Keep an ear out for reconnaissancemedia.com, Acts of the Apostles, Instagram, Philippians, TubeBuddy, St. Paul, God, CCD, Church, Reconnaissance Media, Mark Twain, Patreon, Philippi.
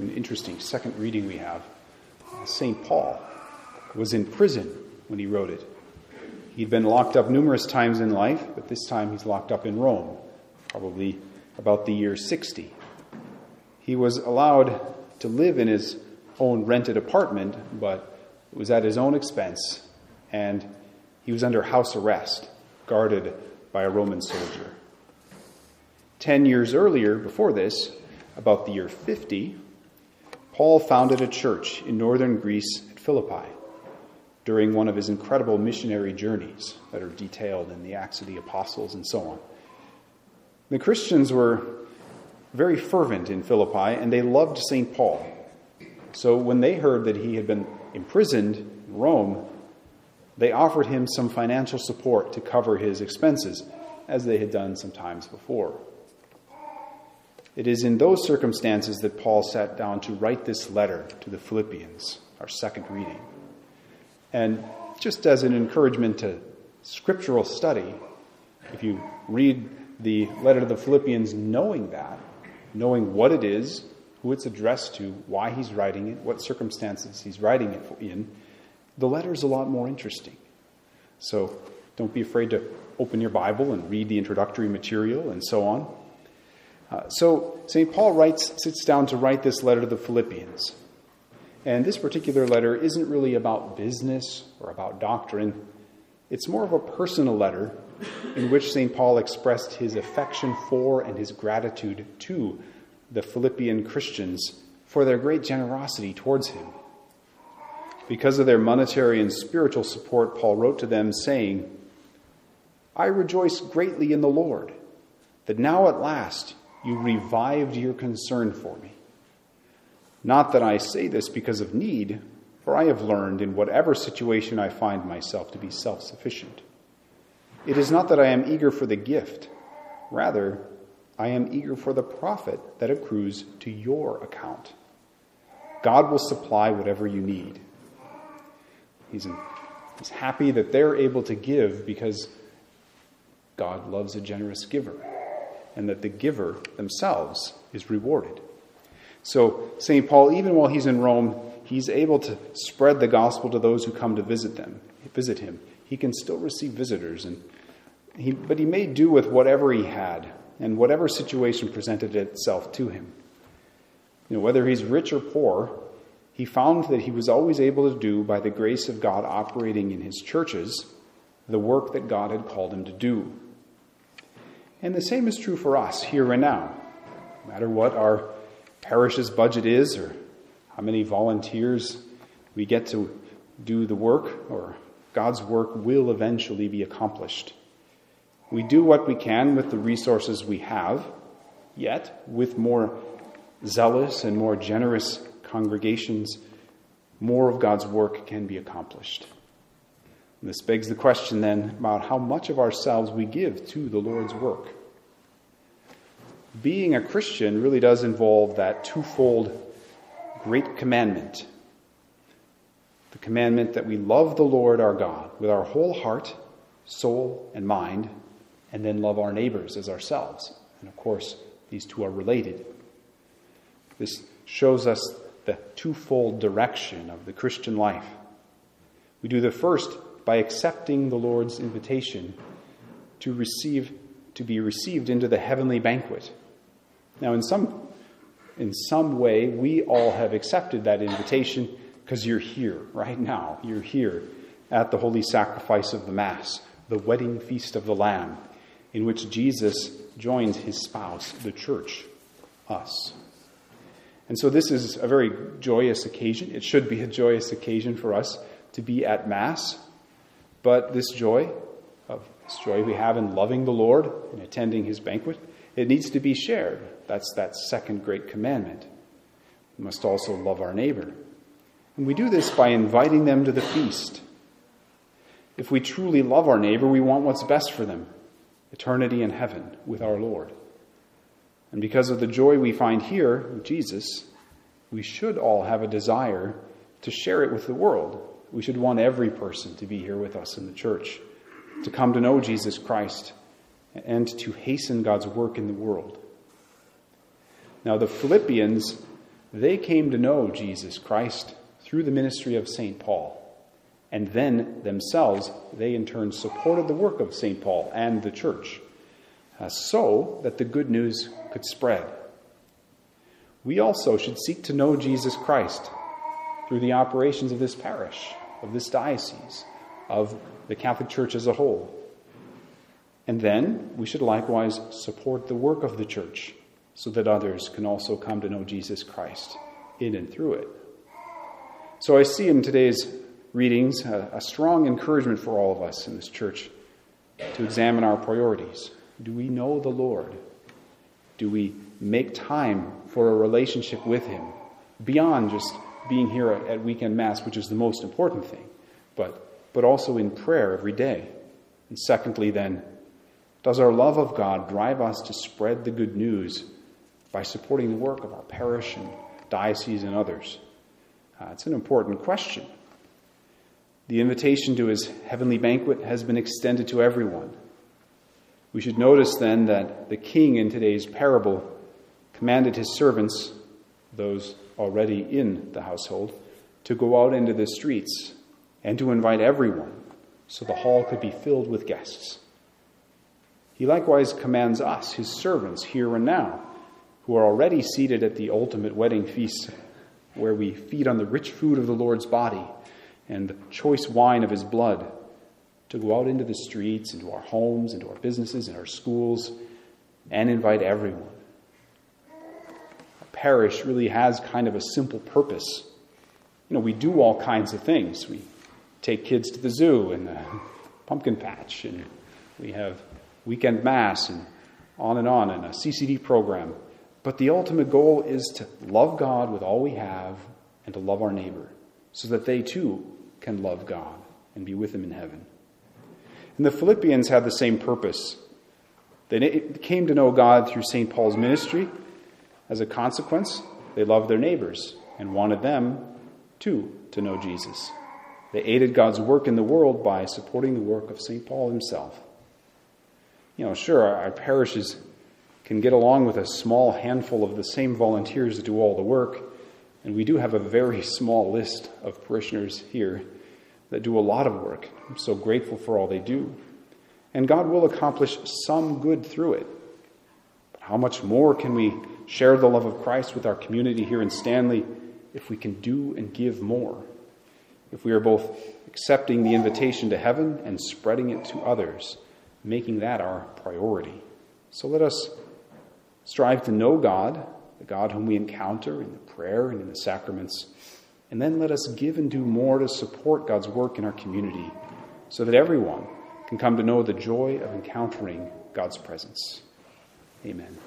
an interesting second reading we have. St. Paul was in prison when he wrote it. He'd been locked up numerous times in life, but this time he's locked up in Rome, probably about the year 60. He was allowed to live in his own rented apartment, but it was at his own expense, and he was under house arrest, guarded by a Roman soldier. 10 years earlier, before this, about the year 50, Paul founded a church in northern Greece at Philippi during one of his incredible missionary journeys that are detailed in the Acts of the Apostles and so on. The Christians were very fervent in Philippi, and they loved St. Paul. So when they heard that he had been imprisoned in Rome, they offered him some financial support to cover his expenses, as they had done sometimes before. It is in those circumstances that Paul sat down to write this letter to the Philippians, our second reading. And just as an encouragement to scriptural study, if you read the letter to the Philippians knowing that, knowing what it is, who it's addressed to, why he's writing it, what circumstances he's writing it in, the letter is a lot more interesting. So don't be afraid to open your Bible and read the introductory material and so on. So St. Paul sits down to write this letter to the Philippians. And this particular letter isn't really about business or about doctrine. It's more of a personal letter in which St. Paul expressed his affection for and his gratitude to the Philippian Christians for their great generosity towards him. Because of their monetary and spiritual support, Paul wrote to them saying, "I rejoice greatly in the Lord, that now at last you revived your concern for me. Not that I say this because of need, for I have learned in whatever situation I find myself to be self-sufficient. It is not that I am eager for the gift. Rather, I am eager for the profit that accrues to your account. God will supply whatever you need." He's happy that they're able to give because God loves a generous giver, and that the giver themselves is rewarded. So St. Paul, even while he's in Rome, he's able to spread the gospel to those who come to visit him. He can still receive visitors, but he made do with whatever he had and whatever situation presented itself to him. Whether he's rich or poor, he found that he was always able to do, by the grace of God operating in his churches, the work that God had called him to do. And the same is true for us here and now. No matter what our parish's budget is or how many volunteers we get to do the work, or God's work will eventually be accomplished. We do what we can with the resources we have, yet with more zealous and more generous congregations, more of God's work can be accomplished. And this begs the question then about how much of ourselves we give to the Lord's work. Being a Christian really does involve that twofold great commandment. The commandment that we love the Lord our God with our whole heart, soul, and mind, and then love our neighbors as ourselves. And of course, these two are related. This shows us the twofold direction of the Christian life. We do the first by accepting the Lord's invitation to be received into the heavenly banquet. Now, in some way, we all have accepted that invitation because you're here right now. You're here at the holy sacrifice of the Mass, the wedding feast of the Lamb, in which Jesus joins his spouse, the church, us. And so this is a very joyous occasion. It should be a joyous occasion for us to be at Mass, but this joy we have in loving the Lord and attending his banquet, it needs to be shared. That's that second great commandment. We must also love our neighbor. And we do this by inviting them to the feast. If we truly love our neighbor, we want what's best for them, eternity in heaven with our Lord. And because of the joy we find here in Jesus, we should all have a desire to share it with the world. We should want every person to be here with us in the church, to come to know Jesus Christ, and to hasten God's work in the world. Now, the Philippians They came to know Jesus Christ through the ministry of St. Paul. And then themselves, they in turn supported the work of St. Paul and the church so that the good news could spread. We also should seek to know Jesus Christ through the operations of this parish, of this diocese, of the Catholic Church as a whole. And then we should likewise support the work of the church so that others can also come to know Jesus Christ in and through it. So I see in today's readings a strong encouragement for all of us in this church to examine our priorities. Do we know the Lord? Do we make time for a relationship with Him beyond just being here at weekend Mass, which is the most important thing, but also in prayer every day? And secondly, then, does our love of God drive us to spread the good news by supporting the work of our parish and diocese and others? It's an important question. The invitation to His heavenly banquet has been extended to everyone. We should notice then that the king in today's parable commanded his servants, those already in the household, to go out into the streets and to invite everyone so the hall could be filled with guests. He likewise commands us, His servants, here and now, who are already seated at the ultimate wedding feast where we feed on the rich food of the Lord's body and the choice wine of His blood, to go out into the streets, into our homes, into our businesses, and our schools, and invite everyone. A parish really has kind of a simple purpose. You know, we do all kinds of things. We take kids to the zoo and the pumpkin patch, and we have weekend Mass, and on, and a CCD program. But the ultimate goal is to love God with all we have and to love our neighbor so that they too can love God and be with Him in heaven. And the Philippians had the same purpose. They came to know God through St. Paul's ministry. As a consequence, they loved their neighbors and wanted them, too, to know Jesus. They aided God's work in the world by supporting the work of St. Paul himself. You know, sure, our parishes can get along with a small handful of the same volunteers that do all the work, and we do have a very small list of parishioners here that do a lot of work. I'm so grateful for all they do. And God will accomplish some good through it. But how much more can we share the love of Christ with our community here in Stanley if we can do and give more? If we are both accepting the invitation to heaven and spreading it to others, making that our priority. So let us strive to know God, the God whom we encounter in the prayer and in the sacraments, and then let us give and do more to support God's work in our community so that everyone can come to know the joy of encountering God's presence. Amen.